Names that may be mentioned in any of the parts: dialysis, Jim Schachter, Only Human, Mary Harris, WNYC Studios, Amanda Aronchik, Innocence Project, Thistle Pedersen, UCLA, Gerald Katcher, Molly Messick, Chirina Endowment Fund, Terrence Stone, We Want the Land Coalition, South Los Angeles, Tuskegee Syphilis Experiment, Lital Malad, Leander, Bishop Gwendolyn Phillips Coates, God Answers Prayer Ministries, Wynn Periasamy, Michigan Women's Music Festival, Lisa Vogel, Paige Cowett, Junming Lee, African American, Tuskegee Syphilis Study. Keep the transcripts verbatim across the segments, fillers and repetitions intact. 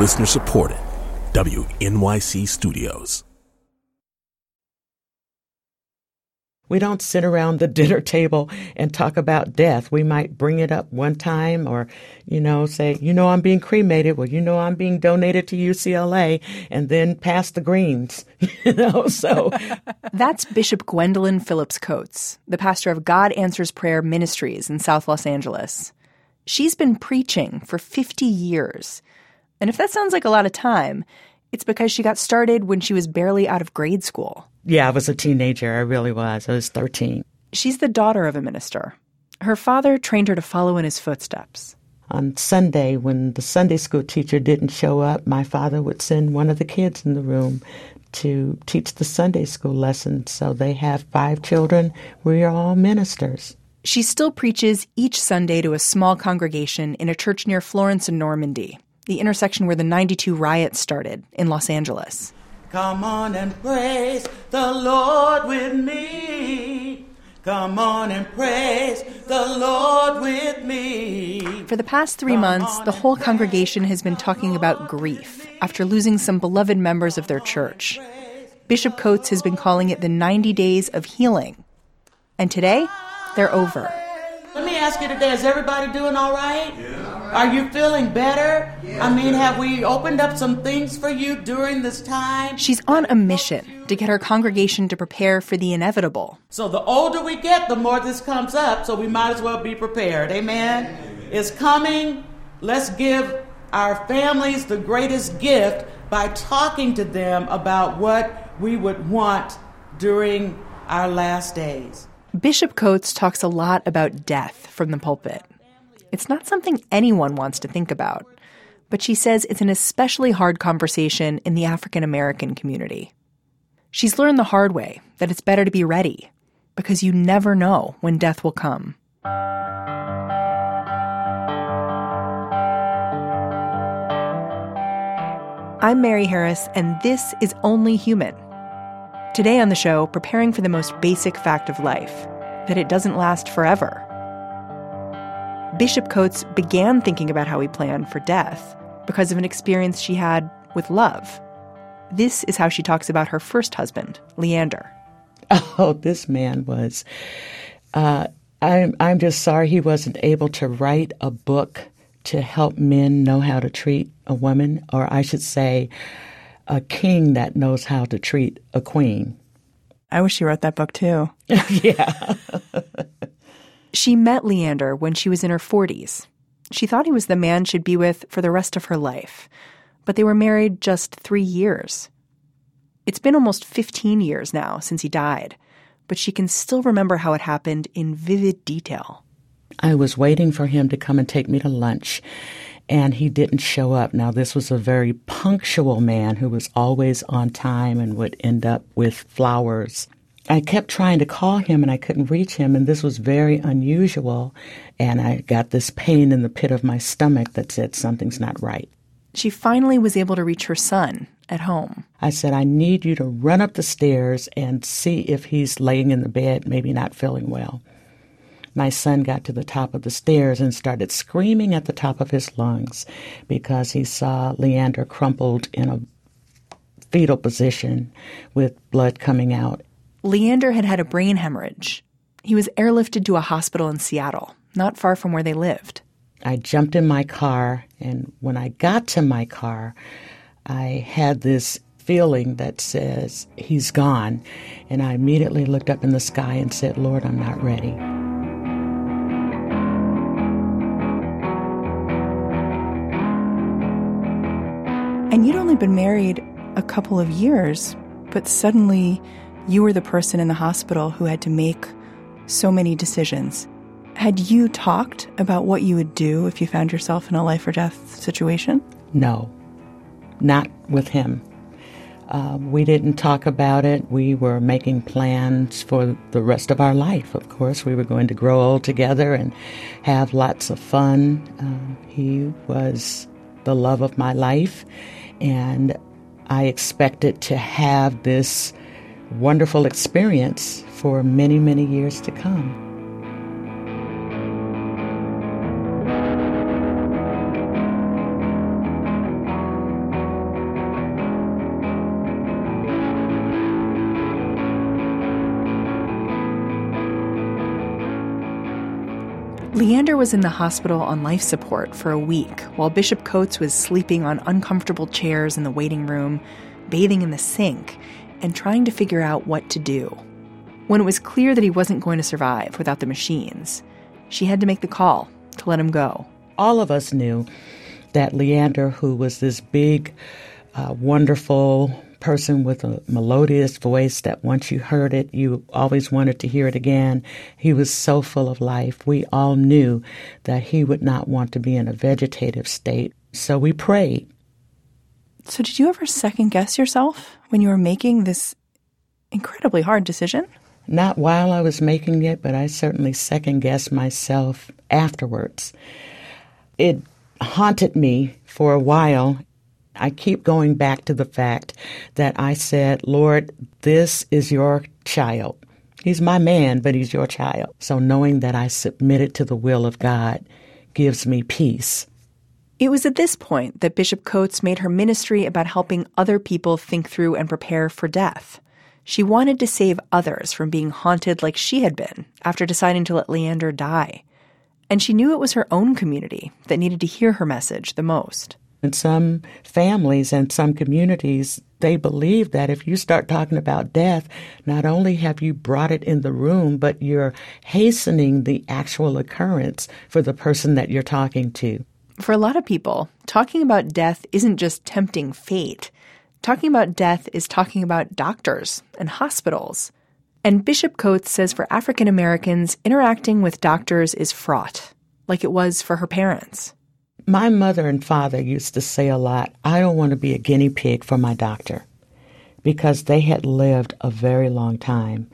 Listener supported. W N Y C Studios. We don't sit around the dinner table and talk about death. We might bring it up one time or, you know, say, you know, I'm being cremated. Well, you know, I'm being donated to U C L A, and then pass the greens, you know, so. That's Bishop Gwendolyn Phillips Coates, the pastor of God Answers Prayer Ministries in South Los Angeles. She's been preaching for fifty years. And if that sounds like a lot of time, it's because she got started when she was barely out of grade school. Yeah, I was a teenager. I really was. I was thirteen. She's the daughter of a minister. Her father trained her to follow in his footsteps. On Sunday, when the Sunday school teacher didn't show up, my father would send one of the kids in the room to teach the Sunday school lesson. So they have five children. We are all ministers. She still preaches each Sunday to a small congregation in a church near Florence in Normandy, the intersection where the ninety-two riots started in Los Angeles. Come on and praise the Lord with me. Come on and praise the Lord with me. For the past three months, the whole congregation has been talking about grief after losing some beloved members of their church. Bishop Coates has been calling it the ninety days of healing. And today, they're over. Let me ask you today, is everybody doing all right? Yeah. Are you feeling better? Yeah. I mean, have we opened up some things for you during this time? She's on a mission to get her congregation to prepare for the inevitable. So the older we get, the more this comes up, so we might as well be prepared. Amen? Amen. It's coming. Let's give our families the greatest gift by talking to them about what we would want during our last days. Bishop Coates talks a lot about death from the pulpit. It's not something anyone wants to think about, but she says it's an especially hard conversation in the African American community. She's learned the hard way that it's better to be ready because you never know when death will come. I'm Mary Harris, and this is Only Human. Today on the show, preparing for the most basic fact of life, that it doesn't last forever. Bishop Coates began thinking about how we plan for death because of an experience she had with love. This is how she talks about her first husband, Leander. Oh, this man was... Uh, I'm, I'm just sorry he wasn't able to write a book to help men know how to treat a woman, or I should say, a king that knows how to treat a queen. I wish he wrote that book, too. Yeah. She met Leander when she was in her forties. She thought he was the man she'd be with for the rest of her life, but they were married just three years. It's been almost fifteen years now since he died, but she can still remember how it happened in vivid detail. I was waiting for him to come and take me to lunch, and he didn't show up. Now, this was a very punctual man who was always on time and would end up with flowers. I kept trying to call him, and I couldn't reach him, and this was very unusual, and I got this pain in the pit of my stomach that said something's not right. She finally was able to reach her son at home. I said, I need you to run up the stairs and see if he's laying in the bed, maybe not feeling well. My son got to the top of the stairs and started screaming at the top of his lungs because he saw Leander crumpled in a fetal position with blood coming out. Leander had had a brain hemorrhage. He was airlifted to a hospital in Seattle, not far from where they lived. I jumped in my car, and when I got to my car, I had this feeling that says, he's gone. And I immediately looked up in the sky and said, Lord, I'm not ready. And you'd only been married a couple of years, but suddenly... you were the person in the hospital who had to make so many decisions. Had you talked about what you would do if you found yourself in a life or death situation? No, not with him. Uh, we didn't talk about it. We were making plans for the rest of our life, of course. We were going to grow old together and have lots of fun. Um, he was the love of my life, and I expected to have this wonderful experience for many, many years to come. Leander was in the hospital on life support for a week while Bishop Coates was sleeping on uncomfortable chairs in the waiting room, bathing in the sink, and trying to figure out what to do. When it was clear that he wasn't going to survive without the machines, she had to make the call to let him go. All of us knew that Leander, who was this big, uh, wonderful person with a melodious voice that once you heard it, you always wanted to hear it again. He was so full of life. We all knew that he would not want to be in a vegetative state, so we prayed. So did you ever second-guess yourself when you were making this incredibly hard decision? Not while I was making it, but I certainly second-guessed myself afterwards. It haunted me for a while. I keep going back to the fact that I said, Lord, this is your child. He's my man, but he's your child. So knowing that I submitted to the will of God gives me peace. It was at this point that Bishop Coates made her ministry about helping other people think through and prepare for death. She wanted to save others from being haunted like she had been after deciding to let Leander die. And she knew it was her own community that needed to hear her message the most. In some families and some communities, they believe that if you start talking about death, not only have you brought it in the room, but you're hastening the actual occurrence for the person that you're talking to. For a lot of people, talking about death isn't just tempting fate. Talking about death is talking about doctors and hospitals. And Bishop Coates says for African Americans, interacting with doctors is fraught, like it was for her parents. My mother and father used to say a lot, I don't want to be a guinea pig for my doctor, because they had lived a very long time.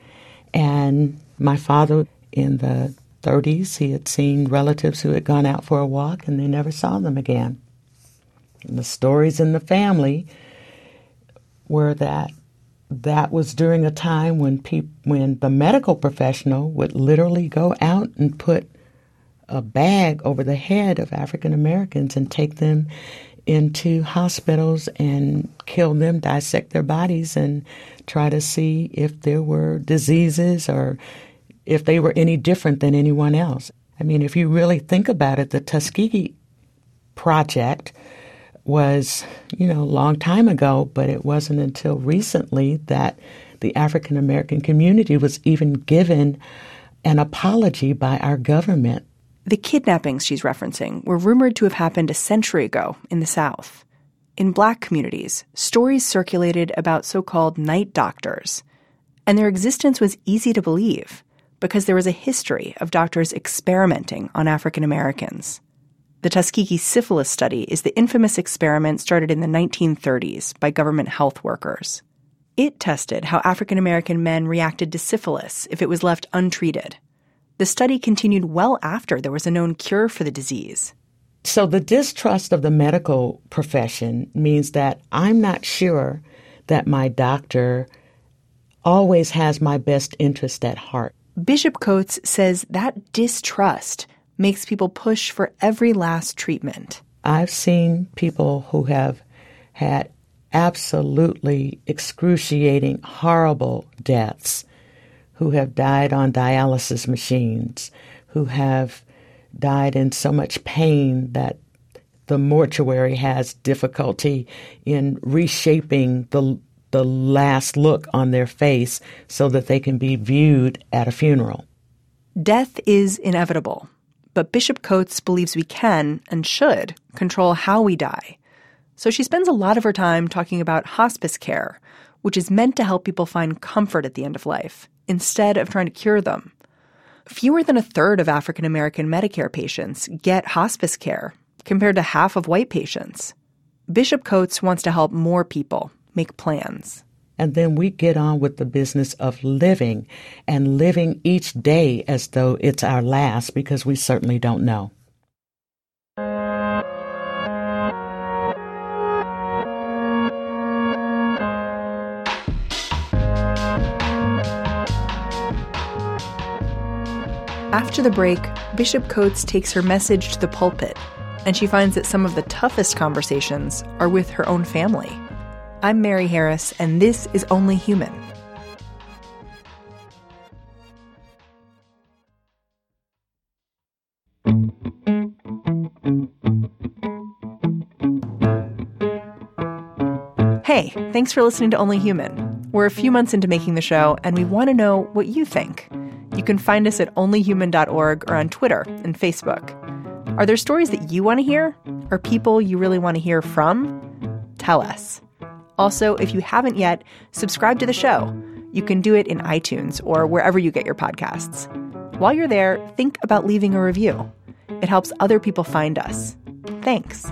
And my father, in the thirties, he had seen relatives who had gone out for a walk and they never saw them again. And the stories in the family were that that was during a time when peop- when the medical professional would literally go out and put a bag over the head of African Americans and take them into hospitals and kill them, dissect their bodies, and try to see if there were diseases or if they were any different than anyone else. I mean, if you really think about it, the Tuskegee Project was, you know, a long time ago, but it wasn't until recently that the African American community was even given an apology by our government. The kidnappings she's referencing were rumored to have happened a century ago in the South. In Black communities, stories circulated about so-called night doctors, and their existence was easy to believe because there was a history of doctors experimenting on African Americans. The Tuskegee Syphilis Study is the infamous experiment started in the nineteen thirties by government health workers. It tested how African American men reacted to syphilis if it was left untreated. The study continued well after there was a known cure for the disease. So the distrust of the medical profession means that I'm not sure that my doctor always has my best interest at heart. Bishop Coates says that distrust makes people push for every last treatment. I've seen people who have had absolutely excruciating, horrible deaths, who have died on dialysis machines, who have died in so much pain that the mortuary has difficulty in reshaping the the last look on their face so that they can be viewed at a funeral. Death is inevitable, but Bishop Coates believes we can and should control how we die. So she spends a lot of her time talking about hospice care, which is meant to help people find comfort at the end of life, instead of trying to cure them. Fewer than a third of African American Medicare patients get hospice care, compared to half of white patients. Bishop Coates wants to help more people make plans. And then we get on with the business of living, and living each day as though it's our last, because we certainly don't know. After the break, Bishop Coates takes her message to the pulpit, and she finds that some of the toughest conversations are with her own family. I'm Mary Harris, and this is Only Human. Hey, thanks for listening to Only Human. We're a few months into making the show, and we want to know what you think. You can find us at only human dot org or on Twitter and Facebook. Are there stories that you want to hear? Or people you really want to hear from? Tell us. Also, if you haven't yet, subscribe to the show. You can do it in iTunes or wherever you get your podcasts. While you're there, think about leaving a review. It helps other people find us. Thanks.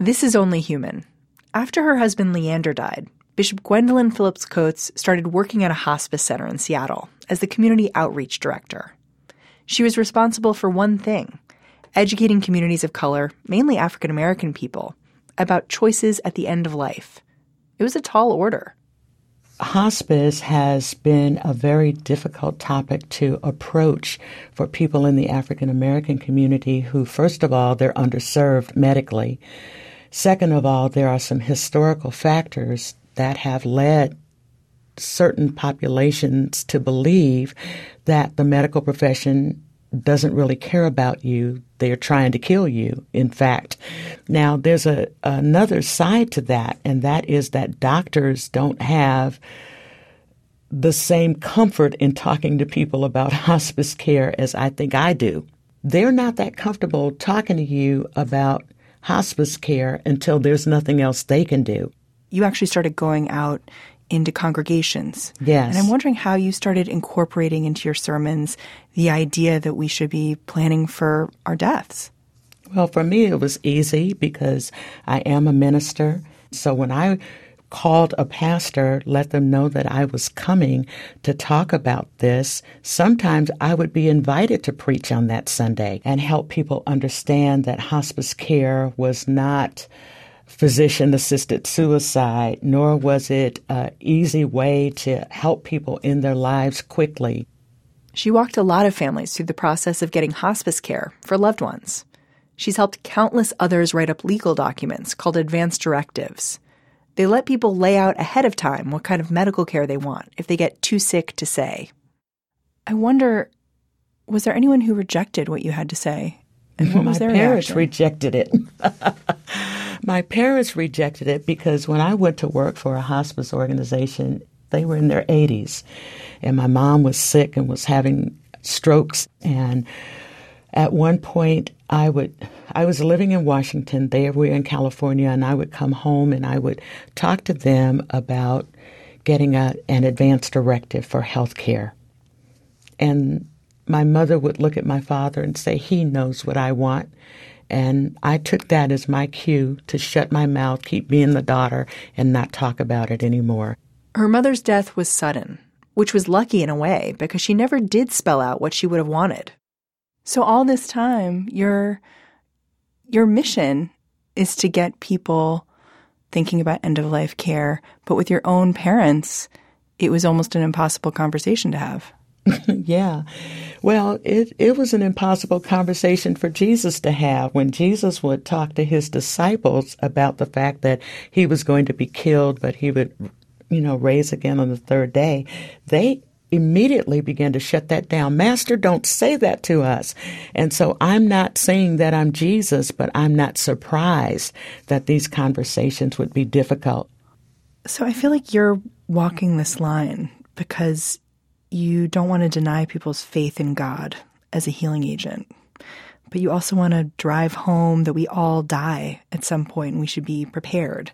This is Only Human. After her husband Leander died, Bishop Gwendolyn Phillips Coates started working at a hospice center in Seattle as the community outreach director. She was responsible for one thing, educating communities of color, mainly African American people, about choices at the end of life. It was a tall order. Hospice has been a very difficult topic to approach for people in the African American community who, first of all, they're underserved medically. Second of all, there are some historical factors that have led certain populations to believe that the medical profession doesn't really care about you. They're trying to kill you, in fact. Now, there's a another side to that, and that is that doctors don't have the same comfort in talking to people about hospice care as I think I do. They're not that comfortable talking to you about hospice care until there's nothing else they can do. You actually started going out into congregations. Yes. And I'm wondering how you started incorporating into your sermons the idea that we should be planning for our deaths. Well, for me, it was easy because I am a minister. So when I called a pastor, let them know that I was coming to talk about this, sometimes I would be invited to preach on that Sunday and help people understand that hospice care was not physician-assisted suicide, nor was it an easy way to help people in their lives quickly. She walked a lot of families through the process of getting hospice care for loved ones. She's helped countless others write up legal documents called advance directives. They let people lay out ahead of time what kind of medical care they want if they get too sick to say. I wonder, was there anyone who rejected what you had to say? And what well, was their reaction? My parents rejected it. My parents rejected it because when I went to work for a hospice organization, they were in their eighties. And my mom was sick and was having strokes. And at one point, I would I was living in Washington. They were in California, and I would come home and I would talk to them about getting a, an advance directive for health care. And my mother would look at my father and say, he knows what I want. And I took that as my cue to shut my mouth, keep being the daughter, and not talk about it anymore. Her mother's death was sudden, which was lucky in a way because she never did spell out what she would have wanted. So all this time, your your mission is to get people thinking about end-of-life care, but with your own parents, it was almost an impossible conversation to have. Yeah. Well, it, it was an impossible conversation for Jesus to have when Jesus would talk to his disciples about the fact that he was going to be killed, but he would, you know, raise again on the third day. They immediately began to shut that down. Master, don't say that to us. And so I'm not saying that I'm Jesus, but I'm not surprised that these conversations would be difficult. So I feel like you're walking this line because you don't want to deny people's faith in God as a healing agent, but you also want to drive home that we all die at some point and we should be prepared.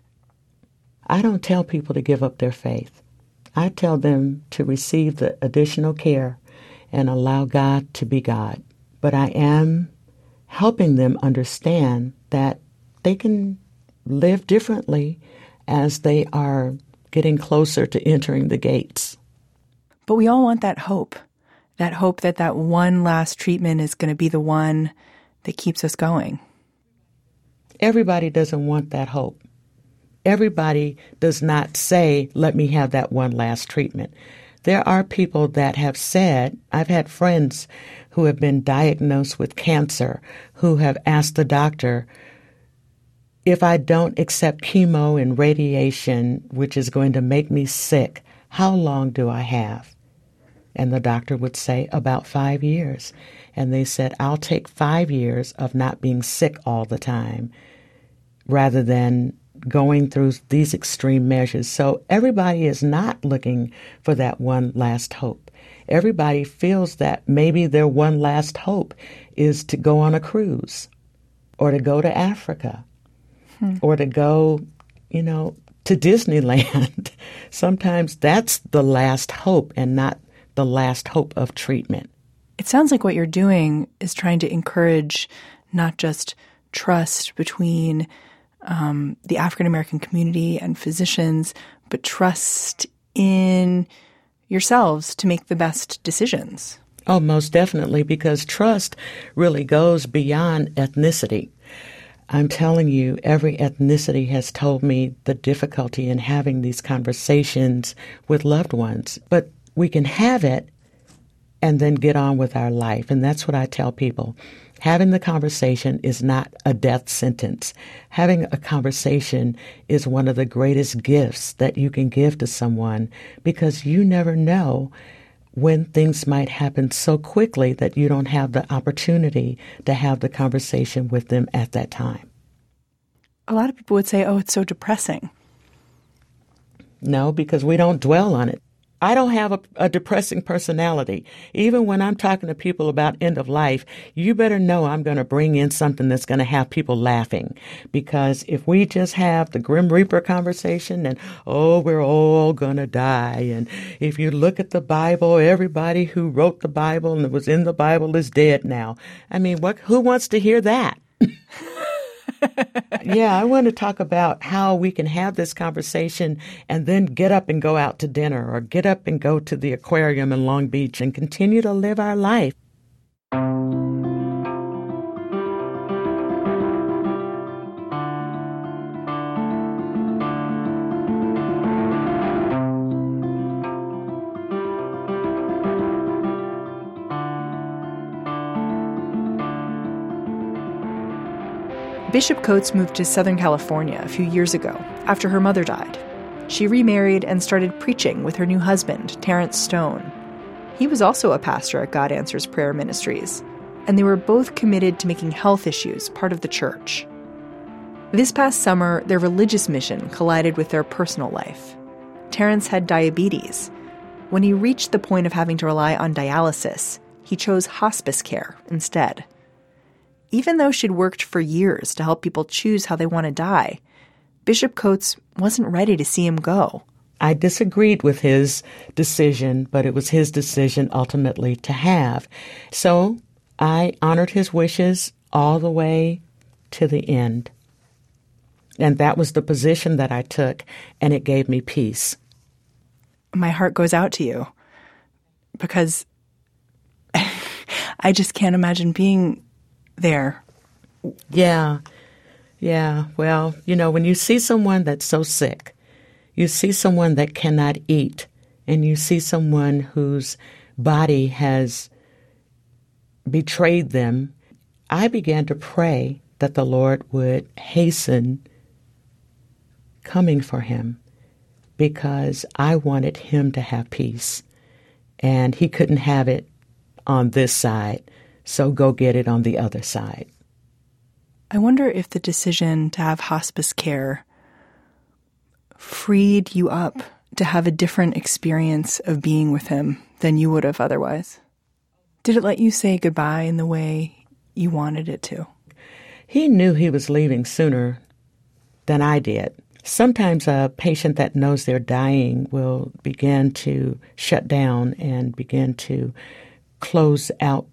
I don't tell people to give up their faith. I tell them to receive the additional care and allow God to be God. But I am helping them understand that they can live differently as they are getting closer to entering the gates. But we all want that hope, that hope that that one last treatment is going to be the one that keeps us going. Everybody doesn't want that hope. Everybody does not say, let me have that one last treatment. There are people that have said, I've had friends who have been diagnosed with cancer who have asked the doctor, if I don't accept chemo and radiation, which is going to make me sick, how long do I have? And the doctor would say about five years. And they said, I'll take five years of not being sick all the time rather than going through these extreme measures. So everybody is not looking for that one last hope. Everybody feels that maybe their one last hope is to go on a cruise or to go to Africa hmm. or to go, you know, to Disneyland. Sometimes that's the last hope and not the last hope of treatment. It sounds like what you're doing is trying to encourage not just trust between um, the African American community and physicians, but trust in yourselves to make the best decisions. Oh, most definitely, because trust really goes beyond ethnicity. I'm telling you, every ethnicity has told me the difficulty in having these conversations with loved ones. But we can have it and then get on with our life. And that's what I tell people. Having the conversation is not a death sentence. Having a conversation is one of the greatest gifts that you can give to someone, because you never know when things might happen so quickly that you don't have the opportunity to have the conversation with them at that time. A lot of people would say, oh, it's so depressing. No, because we don't dwell on it. I don't have a, a depressing personality. Even when I'm talking to people about end of life, you better know I'm going to bring in something that's going to have people laughing. Because if we just have the Grim Reaper conversation and, oh, we're all going to die. And if you look at the Bible, everybody who wrote the Bible and was in the Bible is dead now. I mean, what? Who wants to hear that? Yeah, I want to talk about how we can have this conversation and then get up and go out to dinner or get up and go to the aquarium in Long Beach and continue to live our life. Bishop Coates moved to Southern California a few years ago after her mother died. She remarried and started preaching with her new husband, Terrence Stone. He was also a pastor at God Answers Prayer Ministries, and they were both committed to making health issues part of the church. This past summer, their religious mission collided with their personal life. Terrence had diabetes. When he reached the point of having to rely on dialysis, he chose hospice care instead. Even though she'd worked for years to help people choose how they want to die, Bishop Coates wasn't ready to see him go. I disagreed with his decision, but it was his decision ultimately to have. So I honored his wishes all the way to the end. And that was the position that I took, and it gave me peace. My heart goes out to you, because I just can't imagine being there. Yeah. Yeah. Well, you know, when you see someone that's so sick, you see someone that cannot eat, and you see someone whose body has betrayed them, I began to pray that the Lord would hasten coming for him, because I wanted him to have peace, and he couldn't have it on this side. So go get it on the other side. I wonder if the decision to have hospice care freed you up to have a different experience of being with him than you would have otherwise. Did it let you say goodbye in the way you wanted it to? He knew he was leaving sooner than I did. Sometimes a patient that knows they're dying will begin to shut down and begin to close out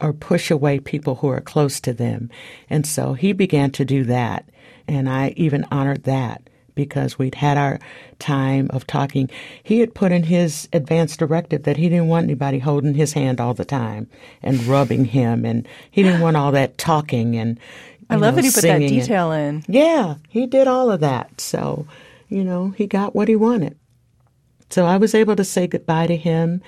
or push away people who are close to them. And so he began to do that. And I even honored that, because we'd had our time of talking. He had put in his advance directive that he didn't want anybody holding his hand all the time and rubbing him. And he didn't want all that talking and I love know, that he put that detail and, in. Yeah, he did all of that. So, you know, he got what he wanted. So I was able to say goodbye to him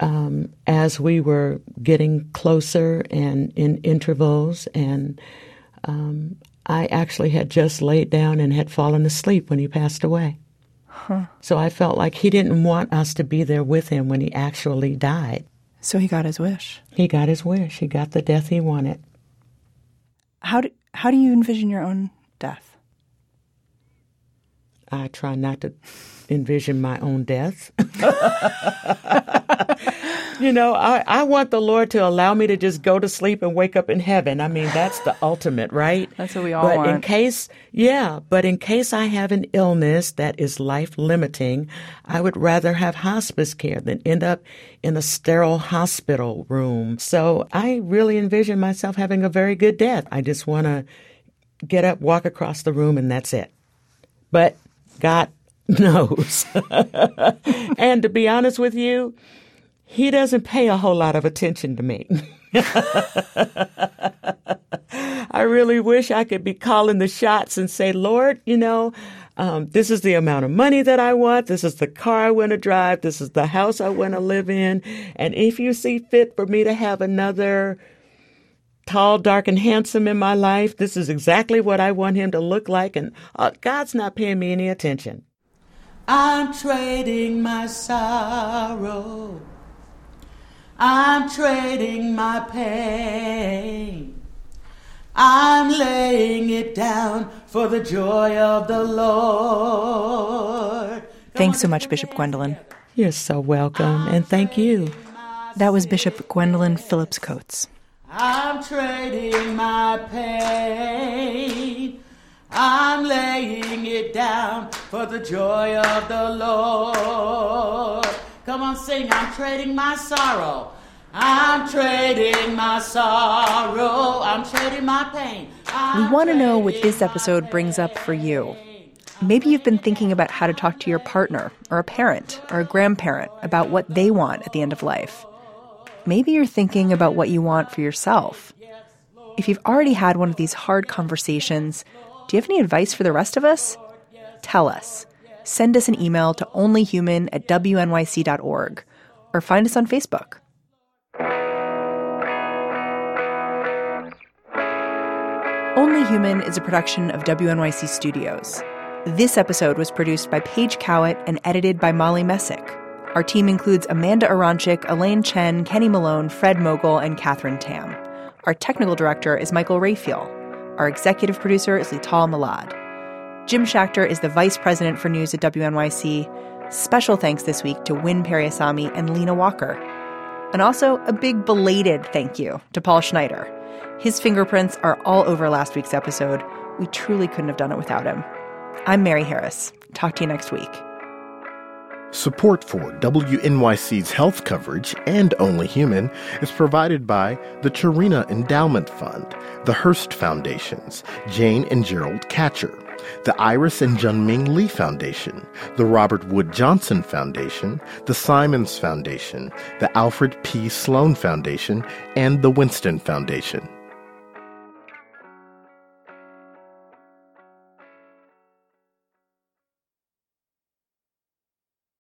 Um, as we were getting closer and in intervals, and um, I actually had just laid down and had fallen asleep when he passed away. Huh. So I felt like he didn't want us to be there with him when he actually died. So he got his wish. He got his wish. He got the death he wanted. How do, how do you envision your own death? I try not to envision my own death. You know, I, I want the Lord to allow me to just go to sleep and wake up in heaven. I mean, that's the ultimate, right? That's what we all but want. But in case, yeah, but in case I have an illness that is life-limiting, I would rather have hospice care than end up in a sterile hospital room. So I really envision myself having a very good death. I just want to get up, walk across the room, and that's it. But God knows. And to be honest with you, He doesn't pay a whole lot of attention to me. I really wish I could be calling the shots and say, Lord, you know, um, this is the amount of money that I want. This is the car I want to drive. This is the house I want to live in. And if you see fit for me to have another tall, dark, and handsome in my life, this is exactly what I want him to look like. And uh, God's not paying me any attention. I'm trading my sorrow. I'm trading my pain. I'm laying it down for the joy of the Lord. Go Thanks so much, Bishop Gwendolyn. You're so welcome, and thank you. That was Bishop Gwendolyn Phillips Coates. I'm trading my pain. I'm laying it down for the joy of the Lord. Come on, sing. I'm trading my sorrow. I'm trading my sorrow. I'm trading my pain. We want to know what this episode brings up for you. Maybe you've been thinking about how to talk to your partner or a parent or a grandparent about what they want at the end of life. Maybe you're thinking about what you want for yourself. If you've already had one of these hard conversations, do you have any advice for the rest of us? Tell us. Send us an email to onlyhuman at w n y c dot org or find us on Facebook. Only Human is a production of W N Y C Studios. This episode was produced by Paige Cowett and edited by Molly Messick. Our team includes Amanda Aronchik, Elaine Chen, Kenny Malone, Fred Mogul, and Catherine Tam. Our technical director is Michael Raphael. Our executive producer is Lital Malad. Jim Schachter is the vice president for news at W N Y C. Special thanks this week to Wynn Periasamy and Lena Walker. And also a big belated thank you to Paul Schneider. His fingerprints are all over last week's episode. We truly couldn't have done it without him. I'm Mary Harris. Talk to you next week. Support for W N Y C's health coverage and Only Human is provided by the Chirina Endowment Fund, the Hearst Foundations, Jane and Gerald Katcher, the Iris and Junming Lee Foundation, the Robert Wood Johnson Foundation, the Simons Foundation, the Alfred P. Sloan Foundation, and the Winston Foundation.